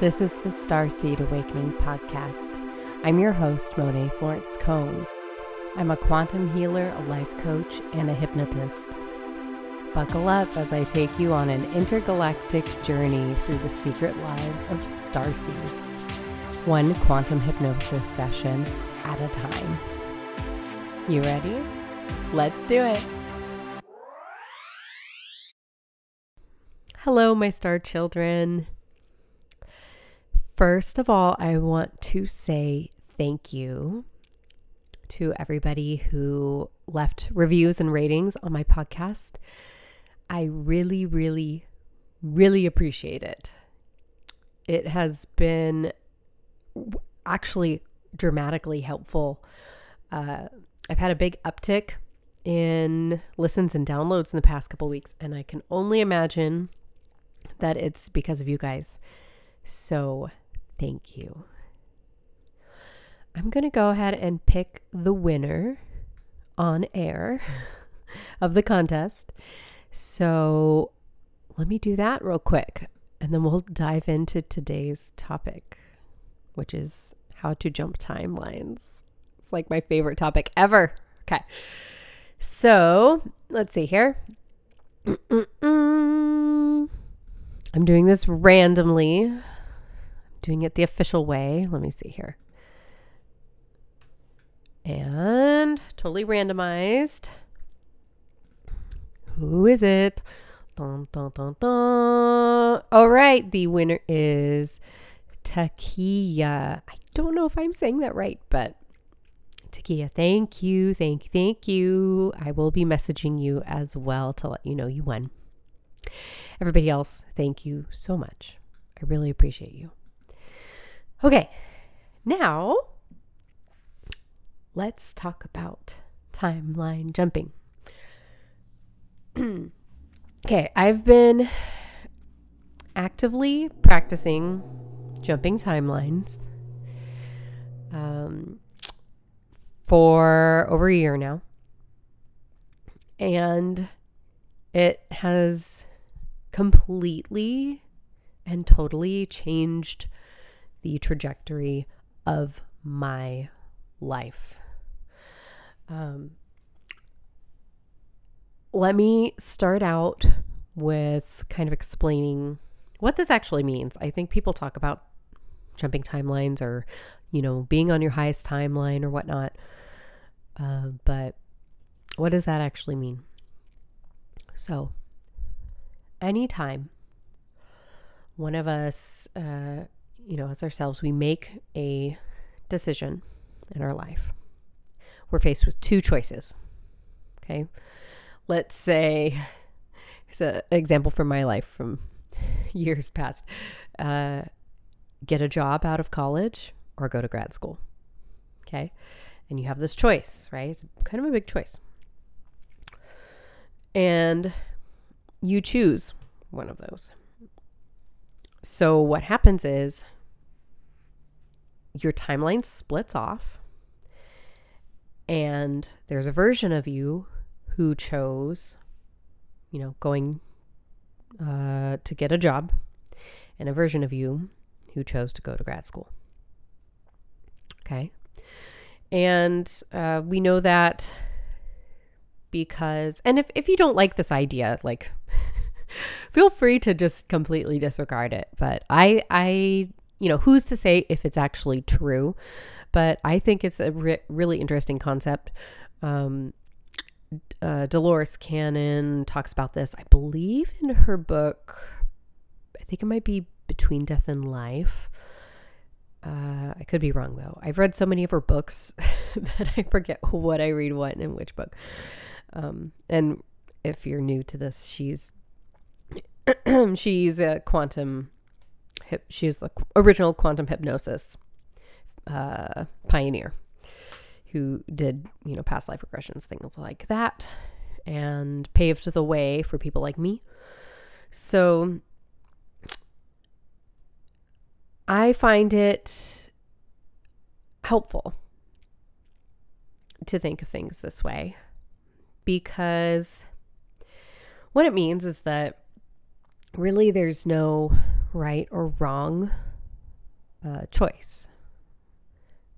This is the Starseed Awakening Podcast. I'm your host, Monet Florence Combs. I'm a quantum healer, a life coach, and a hypnotist. Buckle up as I take you on an intergalactic journey through the secret lives of starseeds, one quantum hypnosis session at a time. You ready? Let's do it. Hello, my star children. First of all, I want to say thank you to everybody who left reviews and ratings on my podcast. I really, really, really appreciate it. It has been actually dramatically helpful. I've had a big uptick in listens and downloads in the past couple weeks, and I can only imagine that it's because of you guys. So thank you. I'm going to go ahead and pick the winner on air of the contest. So let me do that real quick, and then we'll dive into today's topic, which is how to jump timelines. It's like my favorite topic ever. Okay. So let's see here. I'm doing this randomly. Doing it the official way. Let me see here. And totally randomized. Who is it? Dun, dun, dun, dun. All right. The winner is Takia. I don't know if I'm saying that right, but Takia, thank you. Thank you. Thank you. I will be messaging you as well to let you know you won. Everybody else, thank you so much. I really appreciate you. Okay, now let's talk about timeline jumping. Okay, I've been actively practicing jumping timelines for over a year now. And it has completely and totally changed the trajectory of my life. Let me start out with kind of explaining what this actually means. I think people talk about jumping timelines or, you know, being on your highest timeline or whatnot. But what does that actually mean? So anytime one of us, as ourselves, we make a decision in our life, we're faced with two choices. Okay. Let's say, here's an example from my life from years past, get a job out of college or go to grad school. Okay. And you have this choice, right? It's kind of a big choice. And you choose one of those. So what happens is your timeline splits off, and there's a version of you who chose, you know, going to get a job, and a version of you who chose to go to grad school. Okay. And we know that because, and if you don't like this idea, like, feel free to just completely disregard it. But I you know, who's to say if it's actually true? But I think it's a really interesting concept. Dolores Cannon talks about this, I believe, in her book. I think it might be Between Death and Life. I could be wrong, though. I've read so many of her books that I forget what I read what and in which book. And if you're new to this, she's the original quantum hypnosis pioneer who did, you know, past life regressions, things like that, and paved the way for people like me. So I find it helpful to think of things this way, because what it means is that really there's no right or wrong choice,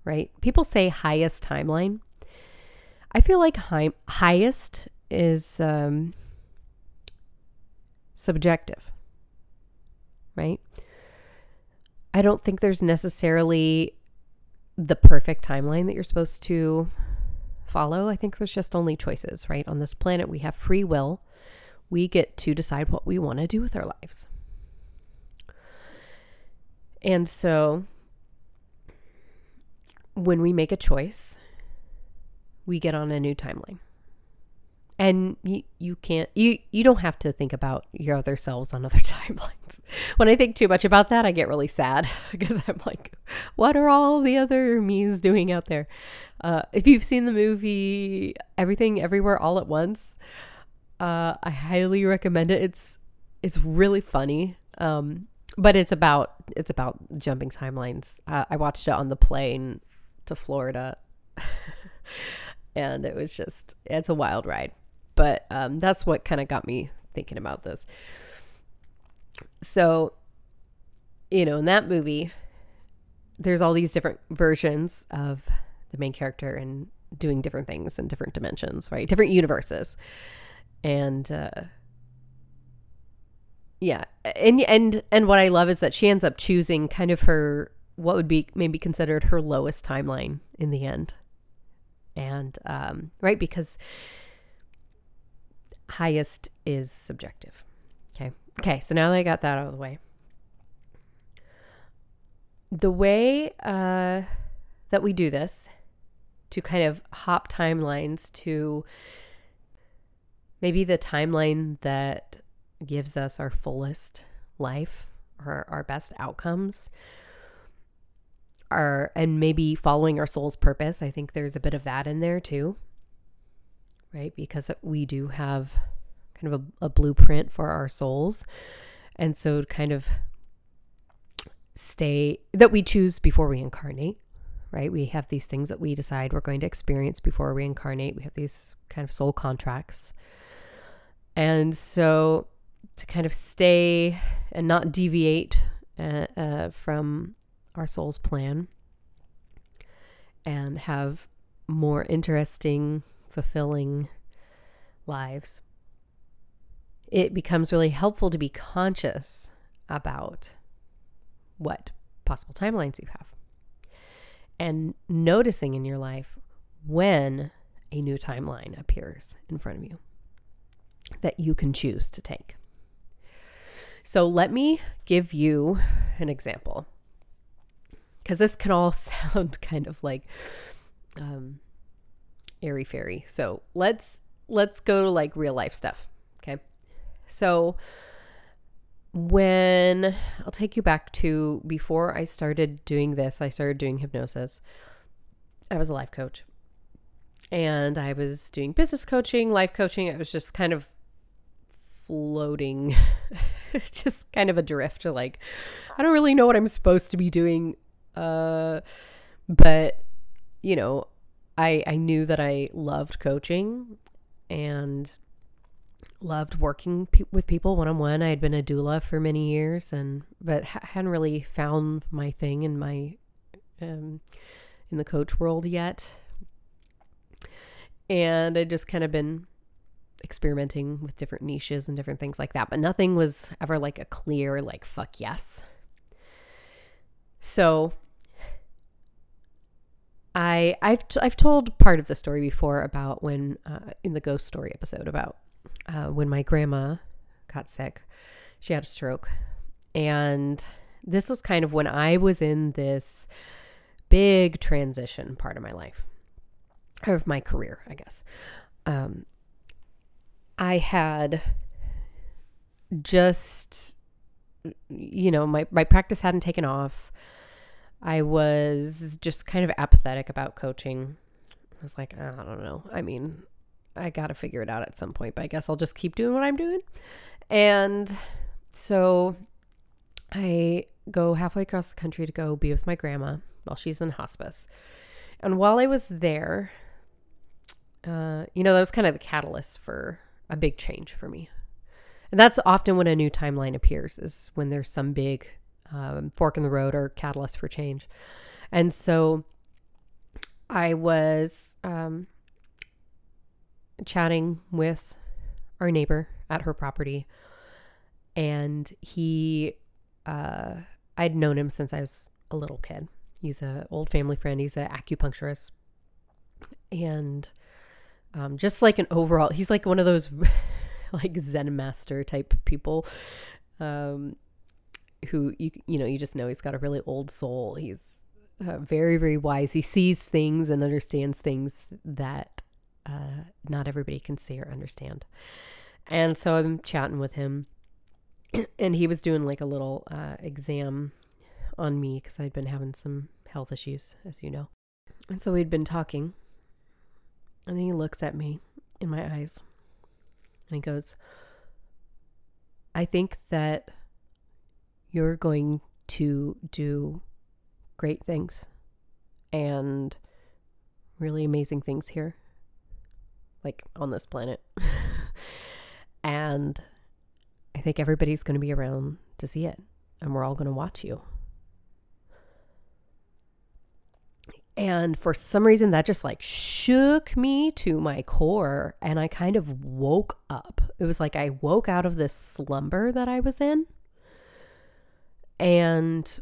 right? People say highest timeline. I feel like highest is subjective, right? I don't think there's necessarily the perfect timeline that you're supposed to follow. I think there's just only choices, right? On this planet, we have free will. We get to decide what we want to do with our lives. And so when we make a choice, we get on a new timeline. And you don't have to think about your other selves on other timelines. When I think too much about that, I get really sad because I'm like, what are all the other me's doing out there? If you've seen the movie Everything Everywhere All at Once, I highly recommend it. It's really funny, but it's about jumping timelines. I watched it on the plane to Florida, and it's a wild ride. But that's what kind of got me thinking about this. So, in that movie, there's all these different versions of the main character and doing different things in different dimensions, right? Different universes. And, yeah. And what I love is that she ends up choosing kind of her, what would be maybe considered her lowest timeline in the end. And, right, because highest is subjective. Okay. So now that I got that out of the way, that we do this to kind of hop timelines to maybe the timeline that gives us our fullest life or our best outcomes, and maybe following our soul's purpose. I think there's a bit of that in there too, right? Because we do have kind of a blueprint for our souls. And so kind of that we choose before we incarnate, right? We have these things that we decide we're going to experience before we incarnate. We have these kind of soul contracts. And so to kind of stay and not deviate from our soul's plan and have more interesting, fulfilling lives, it becomes really helpful to be conscious about what possible timelines you have and noticing in your life when a new timeline appears in front of you that you can choose to take. So let me give you an example, because this can all sound kind of like airy-fairy. So let's go to like real life stuff. Okay. So I'll take you back to before I started doing this, I started doing hypnosis. I was a life coach and I was doing business coaching, life coaching. I was just kind of floating, just kind of adrift. Like, I don't really know what I'm supposed to be doing. But I knew that I loved coaching and loved working with people one-on-one. I had been a doula for many years, but hadn't really found my thing in my in the coach world yet. And I'd just kind of been experimenting with different niches and different things like that, but nothing was ever like a clear like fuck yes. So I've told part of the story before about when in the ghost story episode about when my grandma got sick. She had a stroke, and this was kind of when I was in this big transition part of my life, of my career, I guess. I had just, my practice hadn't taken off. I was just kind of apathetic about coaching. I was like, I don't know. I mean, I got to figure it out at some point, but I guess I'll just keep doing what I'm doing. And so I go halfway across the country to go be with my grandma while she's in hospice. And while I was there, that was kind of the catalyst for a big change for me. And that's often when a new timeline appears, is when there's some big fork in the road or catalyst for change. And so I was chatting with our neighbor at her property, and he, I'd known him since I was a little kid. He's an old family friend. He's an acupuncturist, and just like an overall, he's like one of those like Zen master type people, who you know, you just know he's got a really old soul. He's very, very wise. He sees things and understands things that not everybody can see or understand. And so I'm chatting with him, and he was doing like a little exam on me because I'd been having some health issues, as you know. And so we'd been talking, and then he looks at me in my eyes and he goes, I think that you're going to do great things and really amazing things here, like on this planet. And I think everybody's going to be around to see it, and we're all going to watch you. And for some reason, that just like shook me to my core, and I kind of woke up. It was like I woke out of this slumber that I was in, and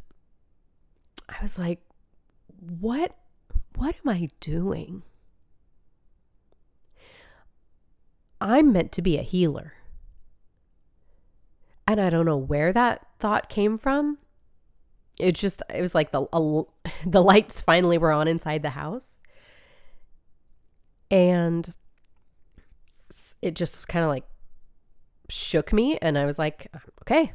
I was like, what am I doing? I'm meant to be a healer. And I don't know where that thought came from. It was like the lights finally were on inside the house. And it just kind of like shook me. And I was like, okay,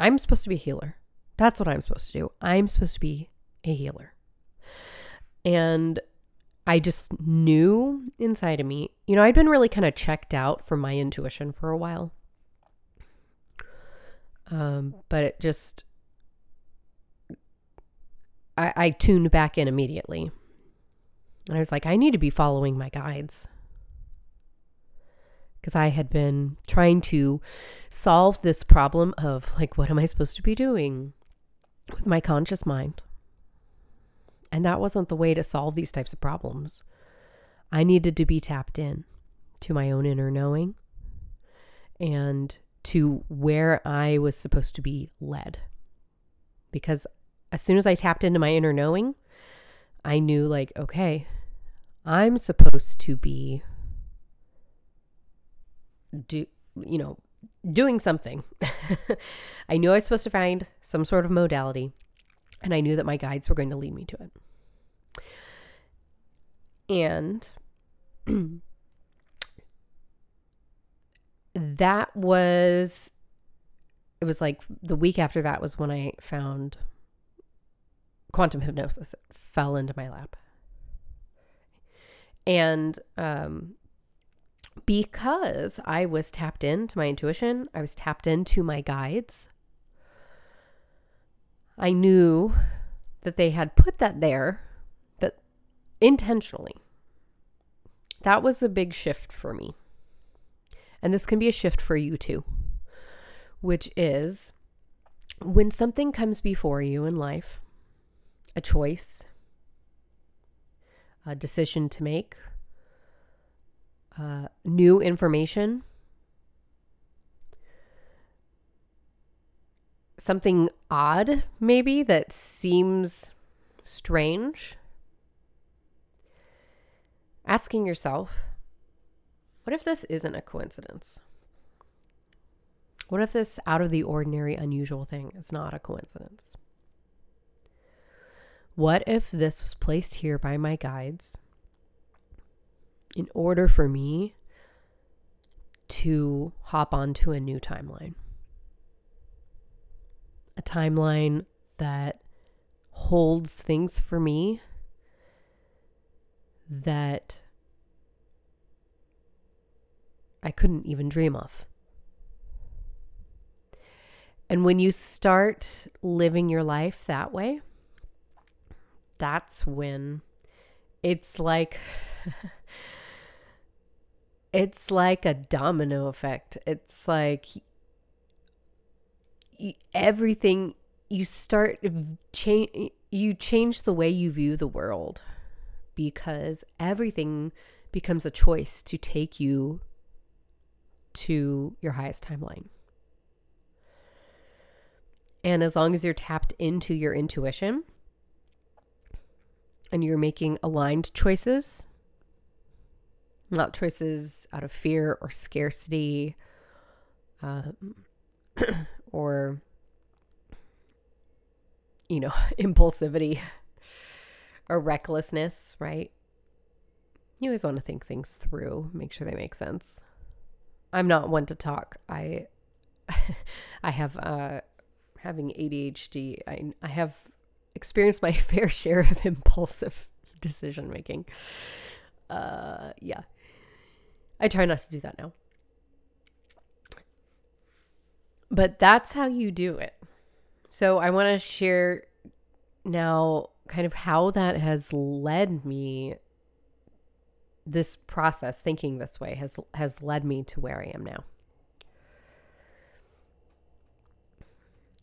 I'm supposed to be a healer. That's what I'm supposed to do. I'm supposed to be a healer. And I just knew inside of me, you know, I'd been really kind of checked out from my intuition for a while. But it just, I tuned back in immediately. And I was like, I need to be following my guides. Because I had been trying to solve this problem of like, what am I supposed to be doing with my conscious mind? And that wasn't the way to solve these types of problems. I needed to be tapped in to my own inner knowing and to where I was supposed to be led. Because as soon as I tapped into my inner knowing, I knew like, okay, I'm supposed to be doing something. I knew I was supposed to find some sort of modality. And I knew that my guides were going to lead me to it. And it was like the week after that was when I found quantum hypnosis. It fell into my lap. And because I was tapped into my intuition, I was tapped into my guides, I knew that they had put that there, that intentionally. That was a big shift for me. And this can be a shift for you too, which is when something comes before you in life, a choice, a decision to make, new information, something odd maybe that seems strange, asking yourself, what if this isn't a coincidence? What if this out of the ordinary, unusual thing is not a coincidence? What if this was placed here by my guides in order for me to hop onto a new timeline? A timeline that holds things for me that I couldn't even dream of. And when you start living your life that way, that's when it's like it's like a domino effect. It's like everything you start change the way you view the world, because everything becomes a choice to take you to your highest timeline. And as long as you're tapped into your intuition and you're making aligned choices, not choices out of fear or scarcity, or, you know, impulsivity or recklessness, right? You always want to think things through, make sure they make sense. I'm not one to talk. I have, having ADHD, I have experienced my fair share of impulsive decision making. Yeah. I try not to do that now. But that's how you do it. So I want to share now kind of how that has led me, this process, thinking this way has led me to where I am now.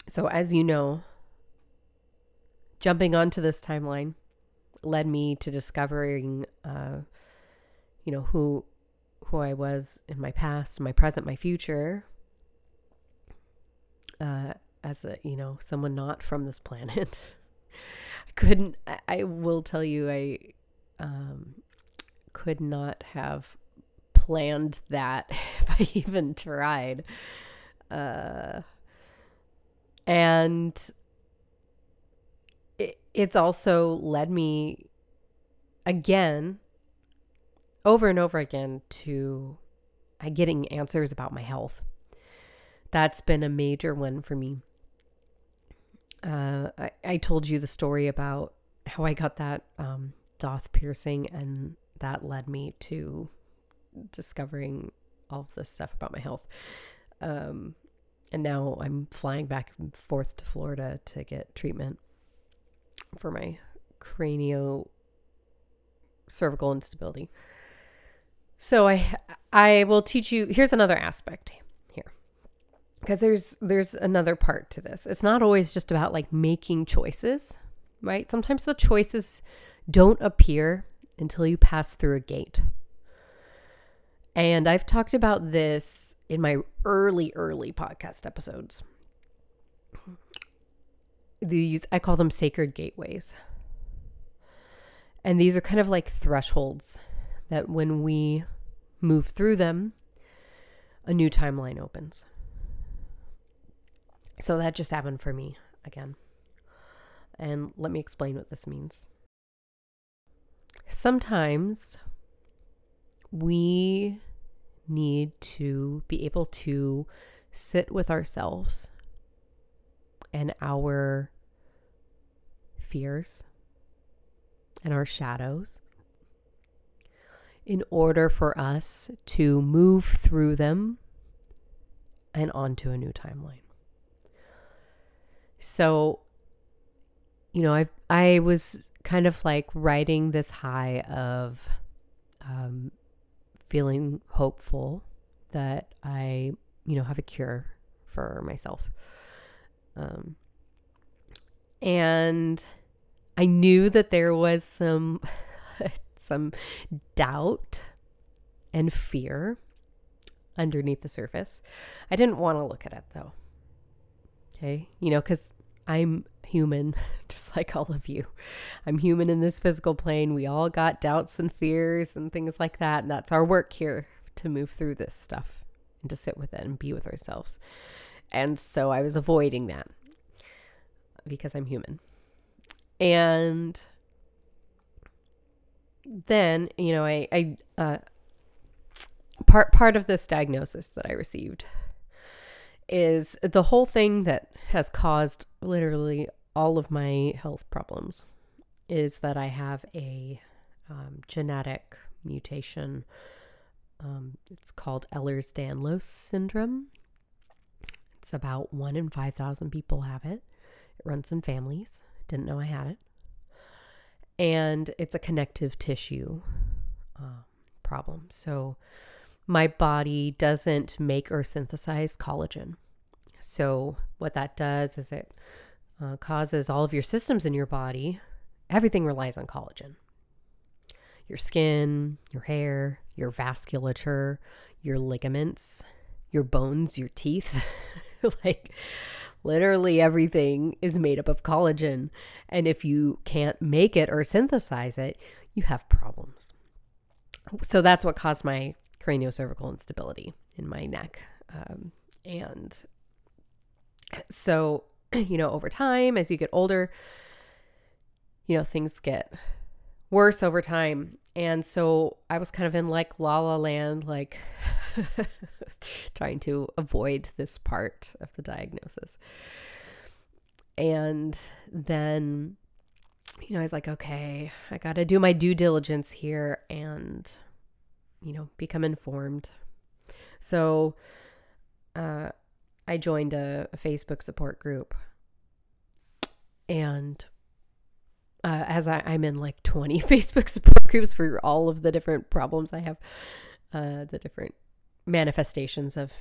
So as you know, jumping onto this timeline led me to discovering, you know, who I was in my past, my present, my future, as a, you know, someone not from this planet. I will tell you, I could not have planned that if I even tried. And it's also led me again, over and over again, to getting answers about my health. That's been a major one for me. I told you the story about how I got that doth piercing, and that led me to discovering all of this stuff about my health. And now I'm flying back and forth to Florida to get treatment for my cranio-cervical instability. So I will teach you. Here's another aspect here, because there's another part to this. It's not always just about like making choices, right? Sometimes the choices don't appear until you pass through a gate. And I've talked about this in my early podcast episodes. These, I call them sacred gateways. And these are kind of like thresholds that when we move through them, a new timeline opens. So that just happened for me again. And let me explain what this means. Sometimes we need to be able to sit with ourselves and our fears and our shadows in order for us to move through them and onto a new timeline. So, you know, I was kind of like riding this high of feeling hopeful that I, you know, have a cure for myself. And I knew that there was some doubt and fear underneath the surface. I didn't want to look at it though. Okay. You know, 'cause I'm human, just like all of you. I'm human in this physical plane. We all got doubts and fears and things like that. And that's our work here, to move through this stuff and to sit with it and be with ourselves. And so I was avoiding that because I'm human. And then, you know, I part of this diagnosis that I received is the whole thing that has caused literally all of my health problems is that I have a genetic mutation. It's called Ehlers-Danlos syndrome. It's about 1 in 5,000 people have it. It runs in families. Didn't know I had it. And it's a connective tissue problem. So my body doesn't make or synthesize collagen. So what that does is it causes all of your systems in your body, everything relies on collagen. Your skin, your hair, your vasculature, your ligaments, your bones, your teeth. Like, literally everything is made up of collagen. And if you can't make it or synthesize it, you have problems. So that's what caused my craniocervical instability in my neck. And so, you know, over time, as you get older, you know, things get worse over time. And so I was kind of in like la la land, like trying to avoid this part of the diagnosis. And then, you know, I was like, okay, I got to do my due diligence here and, you know, become informed. So I joined a Facebook support group. And as I'm in like 20 Facebook support groups for all of the different problems I have, the different manifestations of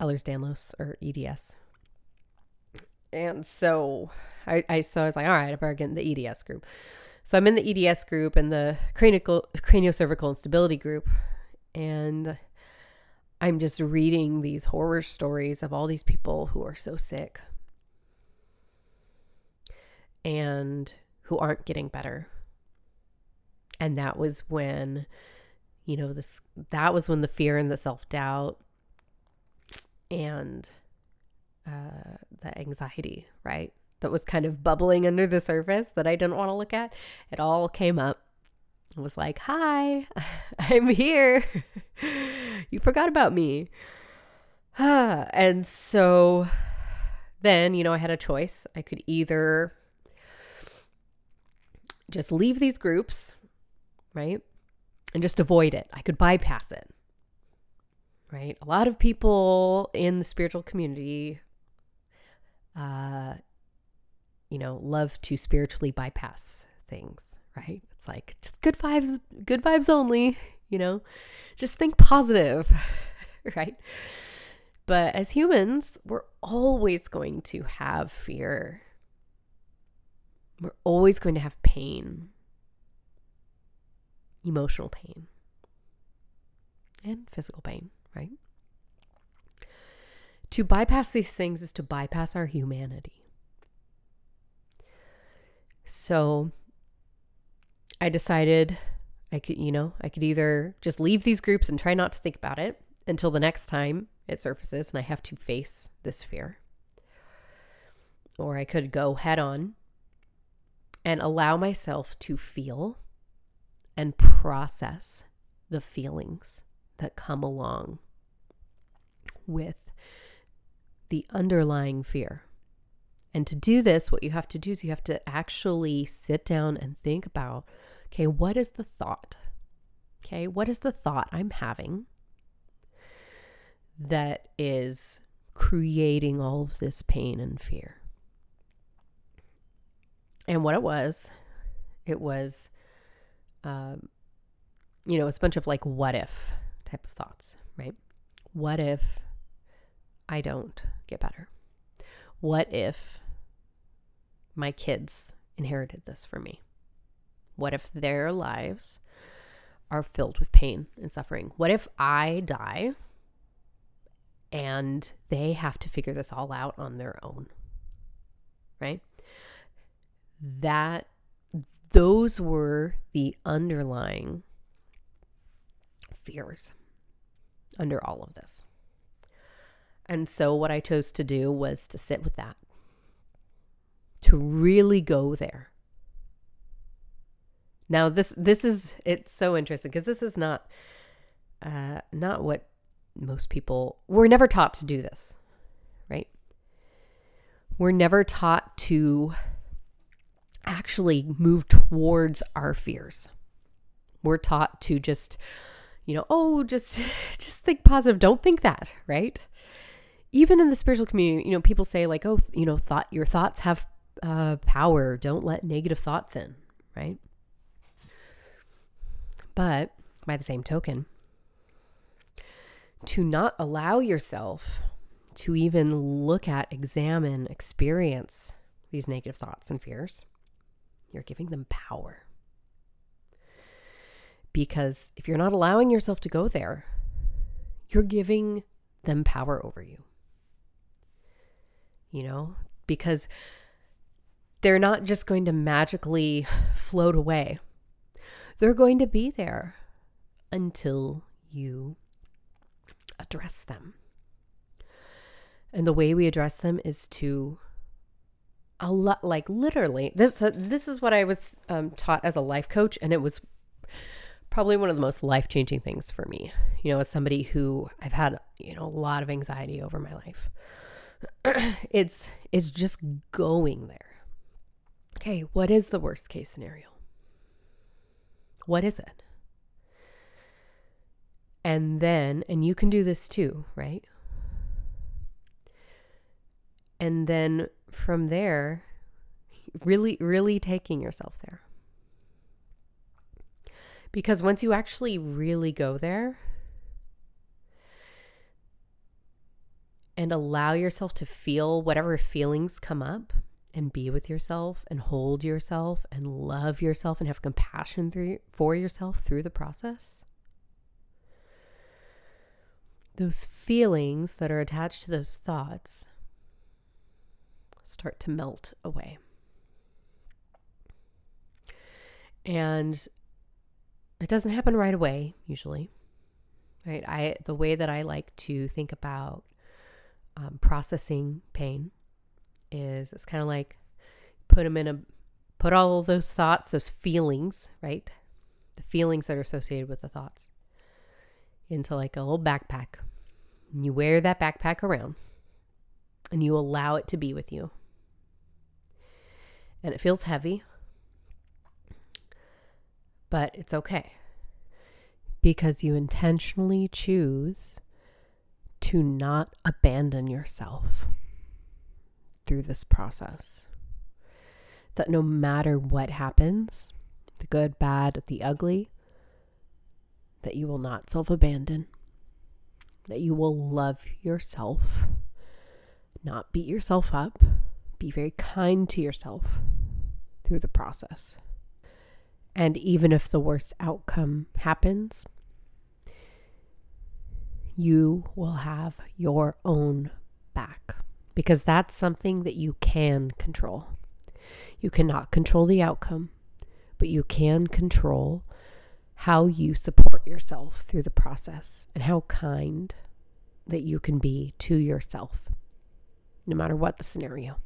Ehlers-Danlos or EDS. And so I was like, all right, I better get in the EDS group. So I'm in the EDS group and the craniocervical instability group. And I'm just reading these horror stories of all these people who are so sick and who aren't getting better. And that was when, you know, that was when the fear and the self-doubt and the anxiety, right? That was kind of bubbling under the surface that I didn't want to look at. It all came up. It was like, hi, I'm here. You forgot about me. And so then, you know, I had a choice. I could either just leave these groups, right? And just avoid it. I could bypass it, right? A lot of people in the spiritual community, you know, love to spiritually bypass things, right? It's like just good vibes only, you know, just think positive, right? But as humans, we're always going to have fear. We're always going to have pain, emotional pain, and physical pain, right? To bypass these things is to bypass our humanity. So I decided I could either just leave these groups and try not to think about it until the next time it surfaces and I have to face this fear. Or I could go head on and allow myself to feel and process the feelings that come along with the underlying fear. And to do this, what you have to do is you have to actually sit down and think about, okay, what is the thought? Okay, what is the thought I'm having that is creating all of this pain and fear? And what it was, you know, it's a bunch of like what if type of thoughts, right? What if I don't get better? What if my kids inherited this from me? What if their lives are filled with pain and suffering? What if I die and they have to figure this all out on their own, right? That those were the underlying fears under all of this. And so what I chose to do was to sit with that, to really go there. Now this is, it's so interesting because this is not what most people, we're never taught to do this, right? We're never taught to actually move towards our fears. We're taught to just, you know, oh, just think positive. Don't think that, right? Even in the spiritual community, you know, people say like, oh, you know, your thoughts have power. Don't let negative thoughts in, right? But by the same token, to not allow yourself to even look at, examine, experience these negative thoughts and fears, you're giving them power. Because if you're not allowing yourself to go there, you're giving them power over you. You know, because they're not just going to magically float away. They're going to be there until you address them. And the way we address them is to a lot, like literally, this is what I was taught as a life coach. And it was probably one of the most life-changing things for me, you know, as somebody who I've had, you know, a lot of anxiety over my life. It's just going there. Okay. What is the worst case scenario? What is it? And then, and you can do this too, right? And then from there, really, really taking yourself there. Because once you actually really go there and allow yourself to feel whatever feelings come up and be with yourself and hold yourself and love yourself and have compassion for yourself through the process, those feelings that are attached to those thoughts start to melt away. And it doesn't happen right away, usually, right? The way that I like to think about processing pain is it's kind of like put all of those thoughts, those feelings, right? The feelings that are associated with the thoughts into like a little backpack. And you wear that backpack around and you allow it to be with you. And it feels heavy. But it's okay, because you intentionally choose to not abandon yourself through this process. That no matter what happens, the good, bad, the ugly, that you will not self-abandon, that you will love yourself, not beat yourself up, be very kind to yourself through the process. And even if the worst outcome happens, you will have your own back, because that's something that you can control. You cannot control the outcome, but you can control how you support yourself through the process and how kind that you can be to yourself, no matter what the scenario.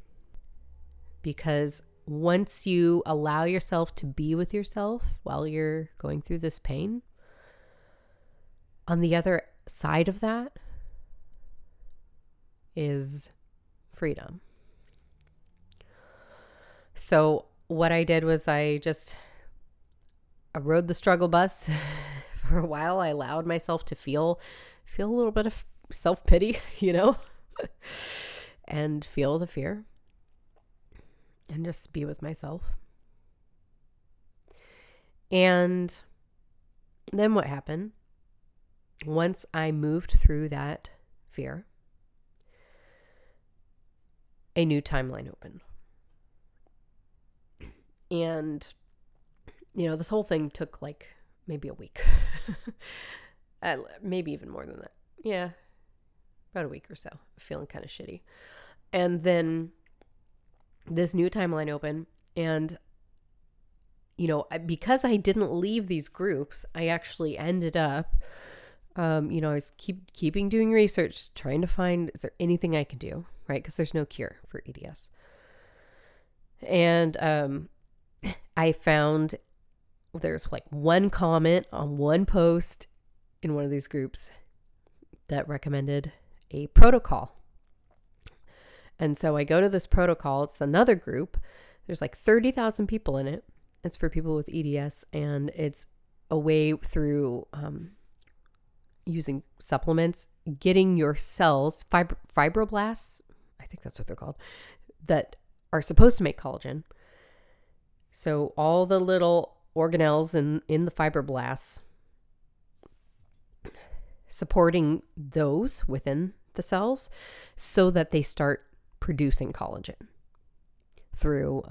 Because once you allow yourself to be with yourself while you're going through this pain, on the other side of that is freedom. So what I did was I rode the struggle bus for a while. I allowed myself to feel a little bit of self-pity, you know, and feel the fear. And just be with myself. And then what happened? Once I moved through that fear, a new timeline opened. And, you know, this whole thing took like maybe a week. Maybe even more than that. Yeah. About a week or so. Feeling kind of shitty. And then this new timeline open, and, you know, because I didn't leave these groups, I actually ended up, you know, I was keeping doing research, trying to find, is there anything I can do, right? Because there's no cure for EDS. And I found there's like one comment on one post in one of these groups that recommended a protocol. And so I go to this protocol. It's another group. There's like 30,000 people in it. It's for people with EDS, and it's a way through using supplements, getting your cells, fibroblasts, I think that's what they're called, that are supposed to make collagen. So all the little organelles in the fibroblasts, supporting those within the cells so that they start producing collagen through,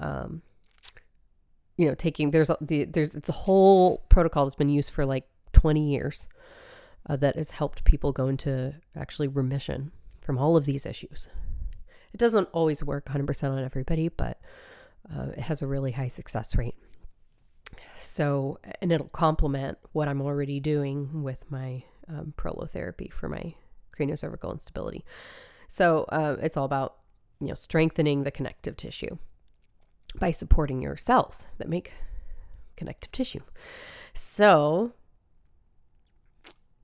taking, it's a whole protocol that's been used for like 20 years that has helped people go into actually remission from all of these issues. It doesn't always work 100% on everybody, but it has a really high success rate. So, and it'll complement what I'm already doing with my prolotherapy for my craniocervical instability. So it's all about, strengthening the connective tissue by supporting your cells that make connective tissue. So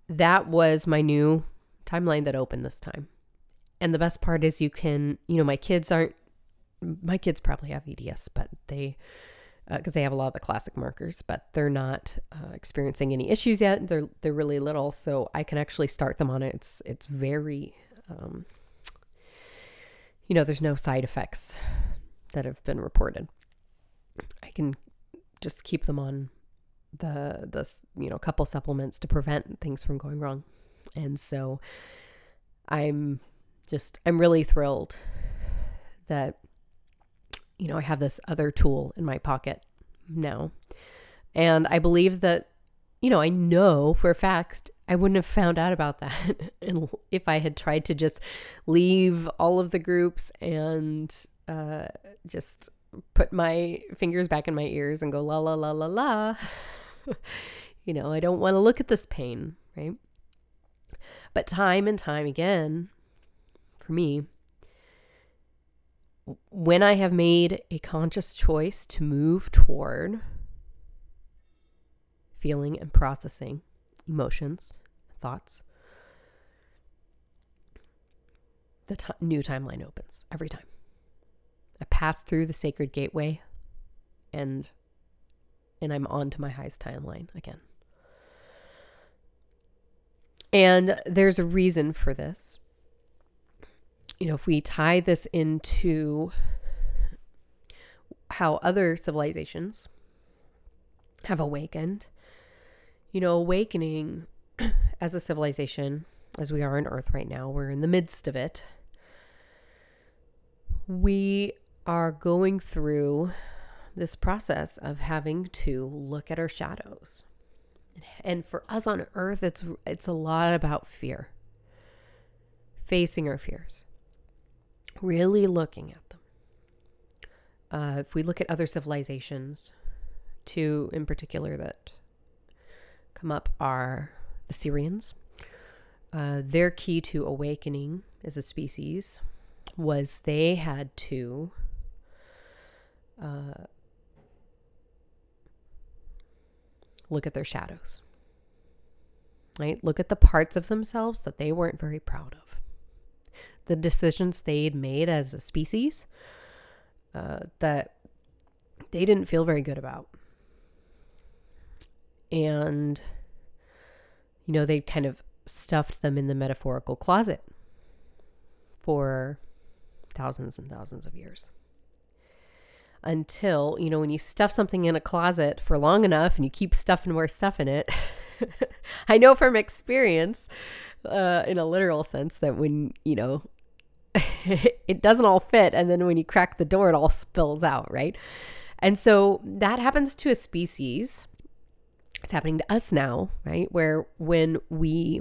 that was my new timeline that opened this time. And the best part is you can, my kids probably have EDS, but they, because they have a lot of the classic markers, but they're not experiencing any issues yet. They're really little, so I can actually start them on it. It's very, there's no side effects that have been reported. I can just keep them on the couple supplements to prevent things from going wrong. And so I'm really thrilled that, I have this other tool in my pocket now. And I believe that, I know for a fact I wouldn't have found out about that if I had tried to just leave all of the groups and just put my fingers back in my ears and go la la la la la. I don't want to look at this pain, right? But time and time again, for me, when I have made a conscious choice to move toward feeling and processing emotions, thoughts, the new timeline opens every time. I pass through the sacred gateway and I'm on to my highest timeline again. And there's a reason for this. If we tie this into how other civilizations have awakened, awakening as a civilization, as we are on Earth right now, we're in the midst of it. We are going through this process of having to look at our shadows. And for us on Earth, it's a lot about fear. Facing our fears. Really looking at them. If we look at other civilizations, two in particular that come up are the Sirians. Their key to awakening as a species was they had to look at their shadows, right? Look at the parts of themselves that they weren't very proud of. The decisions they'd made as a species that they didn't feel very good about. And, they kind of stuffed them in the metaphorical closet for thousands and thousands of years. Until, when you stuff something in a closet for long enough and you keep stuffing more stuff in it, I know from experience, in a literal sense, that when, it doesn't all fit, and then when you crack the door, it all spills out, right? And so that happens to a species. It's happening to us now, right? Where when we,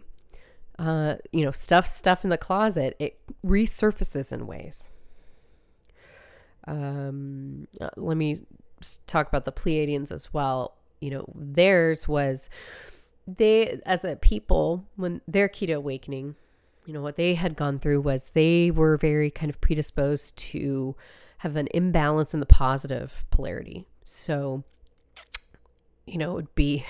stuff stuff in the closet, it resurfaces in ways. Let me talk about the Pleiadians as well. Theirs was they, as a people, when their key to awakening, what they had gone through was they were very kind of predisposed to have an imbalance in the positive polarity. So, it would be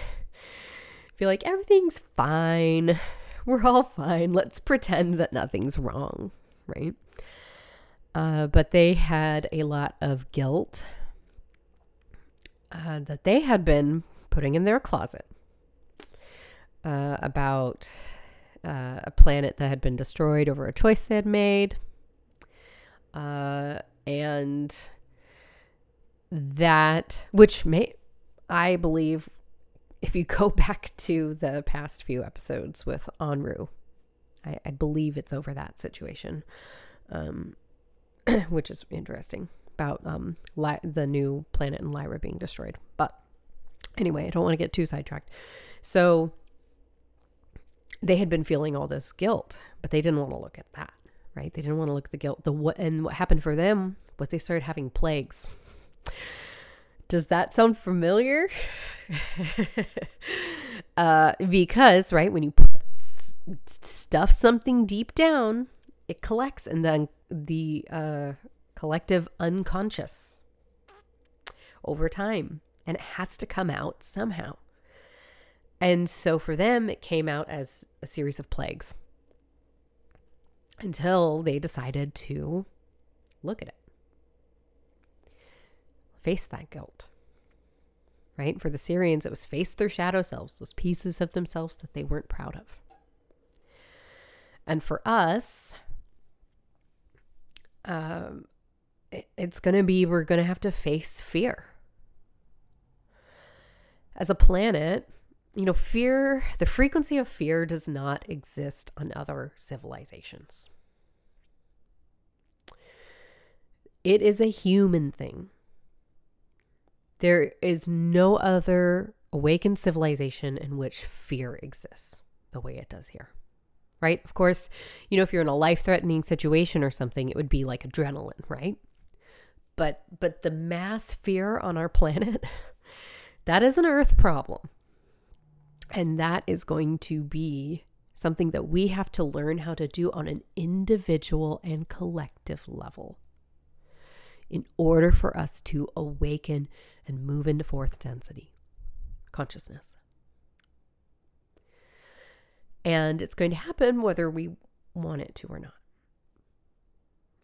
like, everything's fine. We're all fine. Let's pretend that nothing's wrong. Right. But they had a lot of guilt that they had been putting in their closet about a planet that had been destroyed over a choice they had made. And that, which I believe, if you go back to the past few episodes with Anru, I believe it's over that situation. Which is interesting. about the new planet and Lyra being destroyed. But anyway, I don't want to get too sidetracked. So they had been feeling all this guilt, but they didn't want to look at that, right? They didn't want to look at the guilt. What happened for them was they started having plagues. Does that sound familiar? Because, right, when you stuff something deep down, it collects, and then the collective unconscious over time, and it has to come out somehow. And so for them, it came out as a series of plagues until they decided to look at it. Face that guilt, right? For the Sirians, it was face their shadow selves, those pieces of themselves that they weren't proud of. And for us, we're going to have to face fear. As a planet, fear, the frequency of fear does not exist on other civilizations. It is a human thing. There is no other awakened civilization in which fear exists the way it does here, right? Of course, if you're in a life-threatening situation or something, it would be like adrenaline, right? But the mass fear on our planet, that is an Earth problem. And that is going to be something that we have to learn how to do on an individual and collective level in order for us to awaken and move into fourth density consciousness. And it's going to happen whether we want it to or not,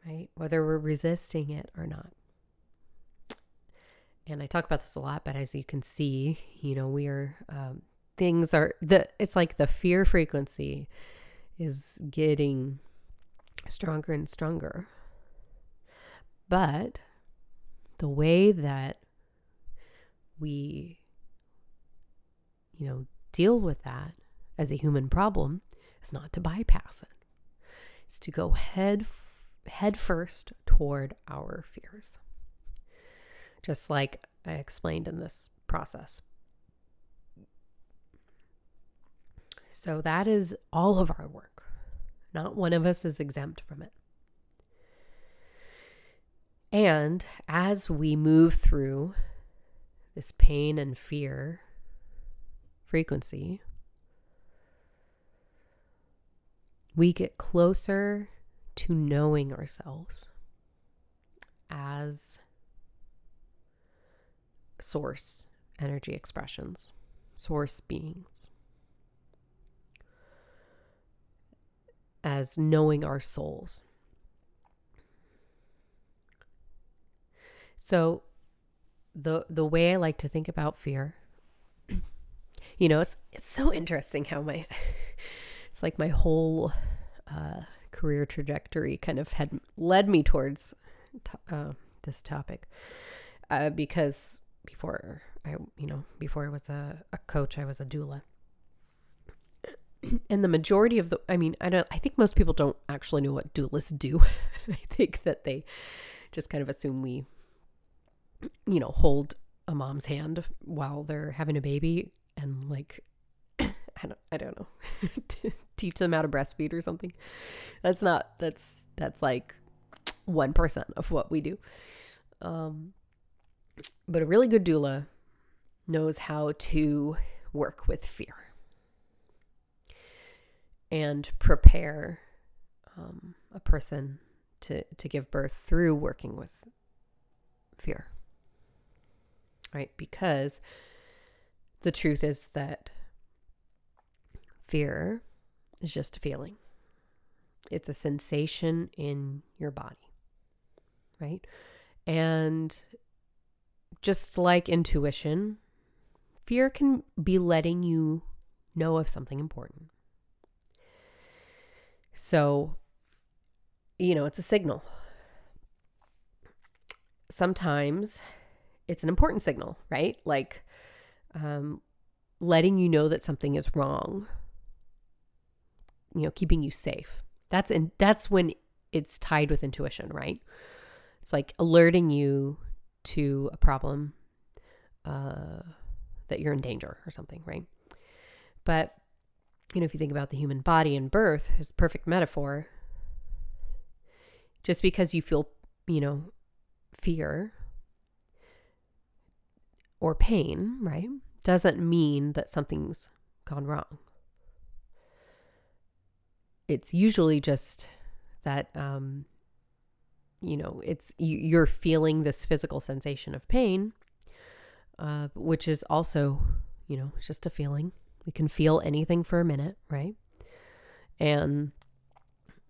right? Whether we're resisting it or not. And I talk about this a lot, but as you can see, we are, it's like the fear frequency is getting stronger and stronger. But the way that we, deal with that as a human problem is not to bypass it. It's to go head first toward our fears. Just like I explained in this process. So that is all of our work. Not one of us is exempt from it. And as we move through this pain and fear frequency, we get closer to knowing ourselves as source energy expressions, source beings, as knowing our souls. So the way I like to think about fear, it's so interesting how it's like my whole career trajectory kind of had led me towards this topic, because before I was a coach, I was a doula. And the majority of I think most people don't actually know what doulas do. I think that they just kind of assume we hold a mom's hand while they're having a baby and I don't know, teach them how to breastfeed or something. That's like 1% of what we do. But a really good doula knows how to work with fear and prepare a person to give birth through working with fear. Right? Because the truth is that fear is just a feeling. It's a sensation in your body, right? And just like intuition, fear can be letting you know of something important. So, it's a signal. Sometimes it's an important signal, right? Like letting you know that something is wrong, keeping you safe. That's when it's tied with intuition, right? It's like alerting you to a problem that you're in danger or something, right? But, you know, if you think about the human body and birth, it's a perfect metaphor. Just because you feel, you know, fear or pain, right, doesn't mean that something's gone wrong. It's usually just that, you know, it's you're feeling this physical sensation of pain, which is also, you know, it's just a feeling. We can feel anything for a minute, right? And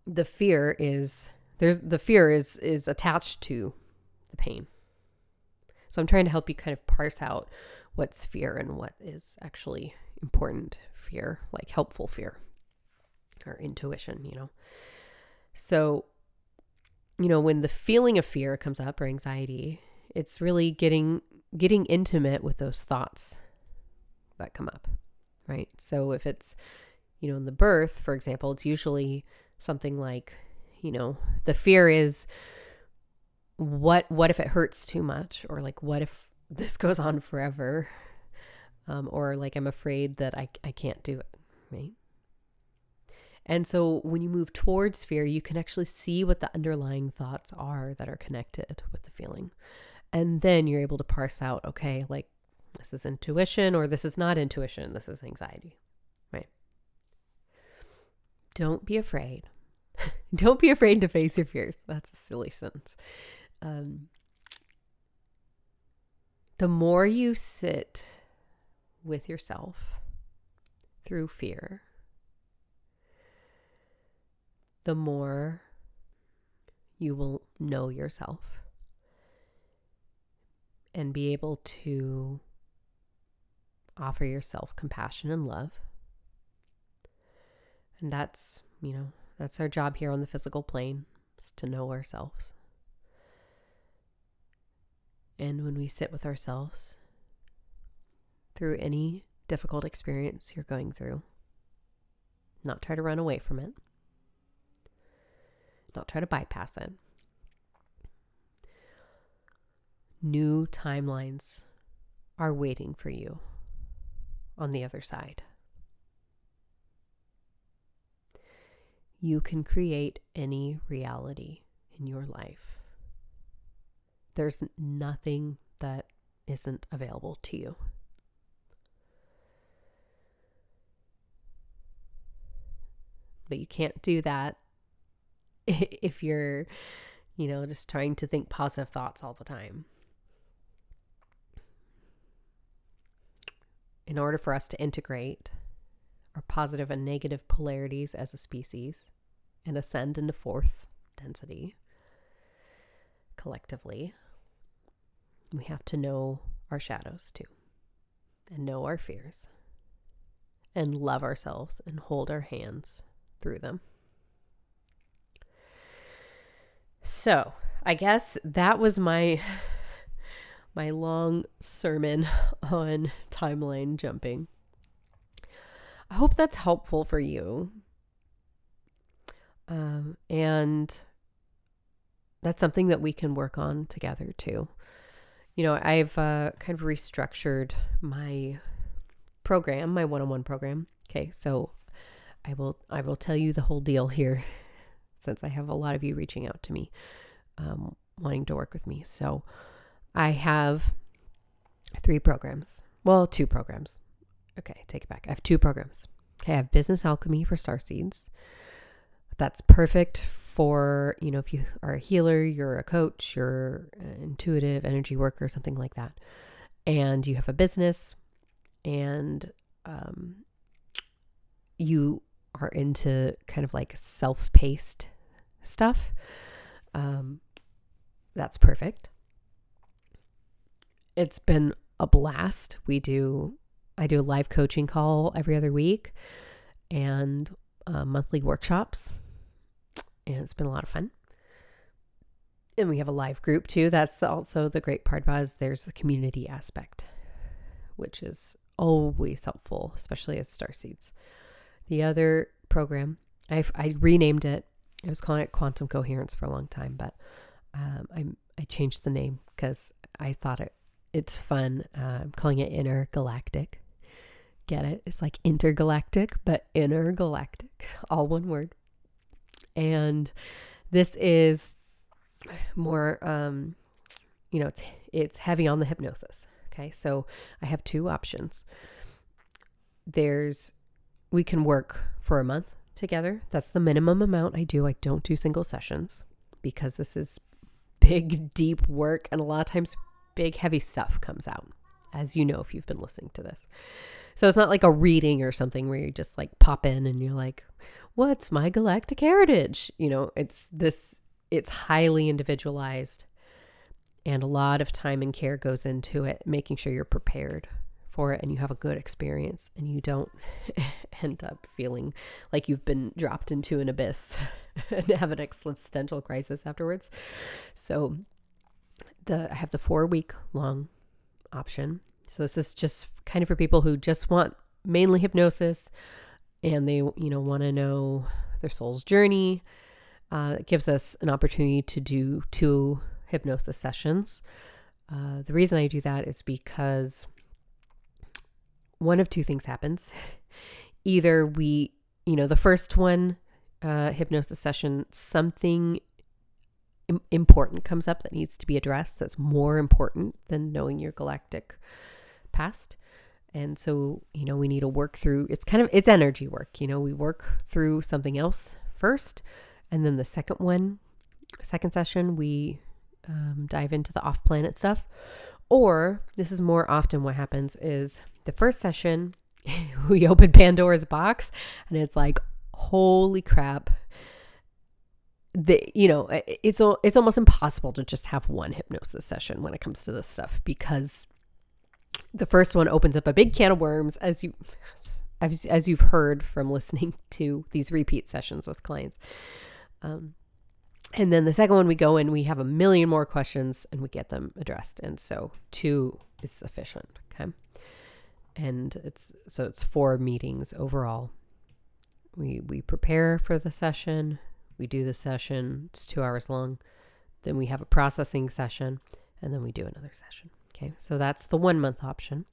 the fear is is attached to the pain. So I'm trying to help you kind of parse out what's fear and what is actually important fear, like helpful fear or intuition, you know. So, you know, when the feeling of fear comes up or anxiety, it's really getting intimate with those thoughts that come up, right? So if it's, you know, in the birth, for example, it's usually something like, you know, the fear is what if it hurts too much, or like what if this goes on forever, or like I'm afraid that I can't do it, right? And so when you move towards fear, you can actually see what the underlying thoughts are that are connected with the feeling. And then you're able to parse out, okay, like this is intuition or this is not intuition. This is anxiety, right? Don't be afraid. Don't be afraid to face your fears. That's a silly sentence. The more you sit with yourself through fear, the more you will know yourself and be able to offer yourself compassion and love. And that's, you know, that's our job here on the physical plane, is to know ourselves. And when we sit with ourselves through any difficult experience you're going through, not try to run away from it, not try to bypass it. New timelines are waiting for you on the other side. You can create any reality in your life. There's nothing that isn't available to you. But you can't do that if you're, you know, just trying to think positive thoughts all the time. In order for us to integrate our positive and negative polarities as a species and ascend into fourth density collectively, we have to know our shadows too, and know our fears, and love ourselves and hold our hands through them. So I guess that was my long sermon on timeline jumping. I hope that's helpful for you. And that's something that we can work on together too. You know, I've kind of restructured my program, my one-on-one program. Okay, so I will tell you the whole deal here, since I have a lot of you reaching out to me, wanting to work with me. So I have 3 programs. Well, 2 programs. Okay, take it back. I have 2 programs. Okay, I have Business Alchemy for Starseeds. That's perfect for, you know, if you are a healer, you're a coach, you're an intuitive energy worker, something like that, and you have a business, and you are into kind of like self-paced stuff. That's perfect. It's been a blast. I do a live coaching call every other week, and monthly workshops, and it's been a lot of fun. And we have a live group too. That's also the great part about it, is there's the community aspect, which is always helpful, especially as starseeds. The other program, I renamed it. I was calling it Quantum Coherence for a long time, but I changed the name because I thought it's fun. I'm calling it Intergalactic. Get it? It's like intergalactic, but intergalactic, all one word. And this is more, it's heavy on the hypnosis. Okay. So I have two options. We can work for a month together. That's the minimum amount I do. I don't do single sessions because this is big, deep work. And a lot of times big, heavy stuff comes out, as you know, if you've been listening to this. So it's not like a reading or something where you just like pop in and you're like, what's my galactic heritage? You know, it's highly individualized, and a lot of time and care goes into it, making sure you're prepared for it and you have a good experience and you don't end up feeling like you've been dropped into an abyss and have an existential crisis afterwards. So I have the 4-week long option. So this is just kind of for people who just want mainly hypnosis and they, want to know their soul's journey. It gives us an opportunity to do 2 hypnosis sessions. The reason I do that is because one of 2 things happens. Either we, the first one, hypnosis session, something important comes up that needs to be addressed, that's more important than knowing your galactic past. And so, we need to work through, it's energy work, we work through something else first. And then the second session, we dive into the off-planet stuff. Or this is more often what happens is the first session, we open Pandora's box and it's like, holy crap. It's almost impossible to just have one hypnosis session when it comes to this stuff, because the first one opens up a big can of worms, as you've heard from listening to these repeat sessions with clients. And then the second one, we go in, we have a million more questions and we get them addressed. And so 2 is sufficient. Okay. And it's 4 meetings overall. We prepare for the session. We do the session, it's 2 hours long. Then we have a processing session, and then we do another session. Okay, so that's the 1-month option.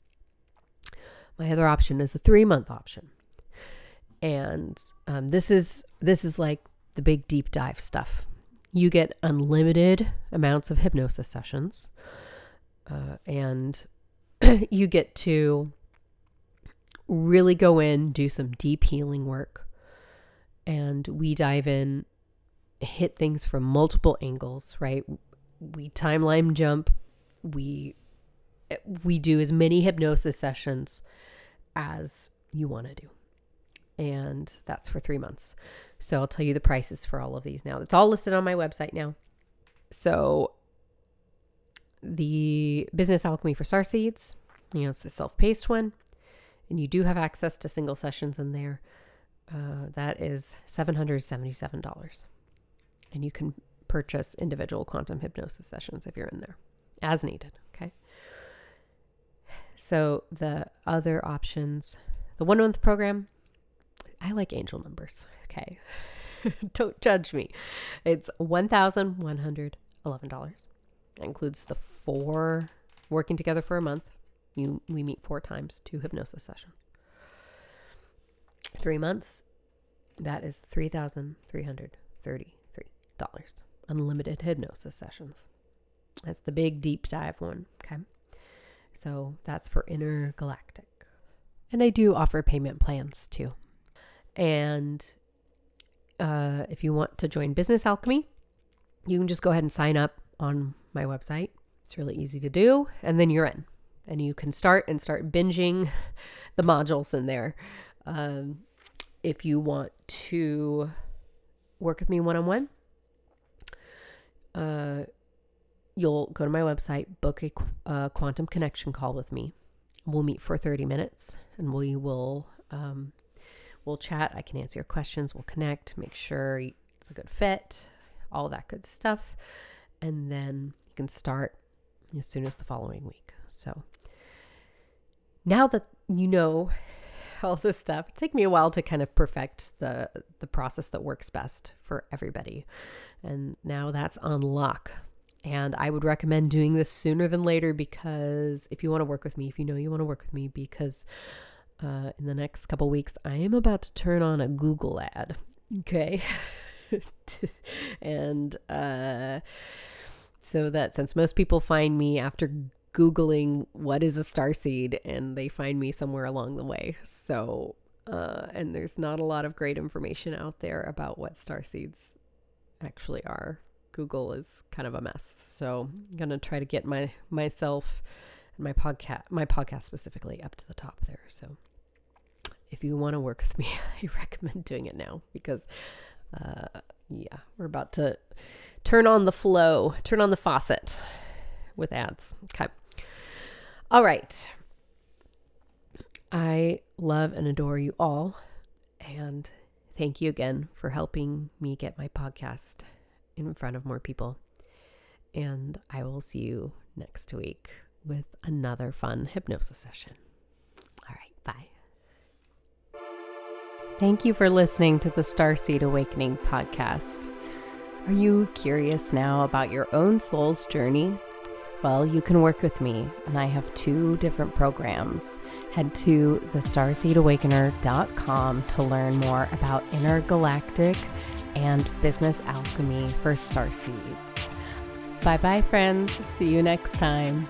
My other option is a 3-month option. And this is like the big deep dive stuff. You get unlimited amounts of hypnosis sessions, and you get to really go in, do some deep healing work, and we dive in, hit things from multiple angles, right? We timeline jump. We do as many hypnosis sessions as you want to do. And that's for 3 months. So I'll tell you the prices for all of these now. It's all listed on my website now. So the Business Alchemy for Starseeds, it's the self-paced one. And you do have access to single sessions in there. That is $777. And you can purchase individual quantum hypnosis sessions if you're in there, as needed. Okay. So the other options, the 1-month program, I like angel numbers. Okay. Don't judge me. It's $1,111. That includes the 4 working together for a month. We meet 4 times, 2 hypnosis sessions. 3 months, that is $3,333. Unlimited hypnosis sessions. That's the big deep dive one. Okay. So that's for intergalactic. And I do offer payment plans too. And if you want to join Business Alchemy, you can just go ahead and sign up on my website. It's really easy to do. And then you're in. And you can start binging the modules in there. If you want to work with me one-on-one, you'll go to my website, book a quantum connection call with me. We'll meet for 30 minutes and we will, we'll chat. I can answer your questions. We'll connect, make sure it's a good fit, all that good stuff. And then you can start as soon as the following week. So now that all this stuff. It took me a while to kind of perfect the process that works best for everybody. And now that's on lock. And I would recommend doing this sooner than later, because if you want to work with me, if you know you want to work with me, because in the next couple weeks, I am about to turn on a Google ad. Okay. And so that since most people find me after Googling what is a starseed, and they find me somewhere along the way. So, and there's not a lot of great information out there about what starseeds actually are. Google is kind of a mess. So I'm going to try to get myself and my podcast specifically up to the top there. So if you want to work with me, I recommend doing it now, because we're about to turn on the faucet with ads. Okay. All right. I love and adore you all. And thank you again for helping me get my podcast in front of more people. And I will see you next week with another fun hypnosis session. All right, bye. Thank you for listening to the Starseed Awakening podcast. Are you curious now about your own soul's journey? Well, you can work with me, and I have two different programs. Head to thestarseedawakener.com to learn more about Intergalactic and Business Alchemy for Starseeds. Bye-bye, friends. See you next time.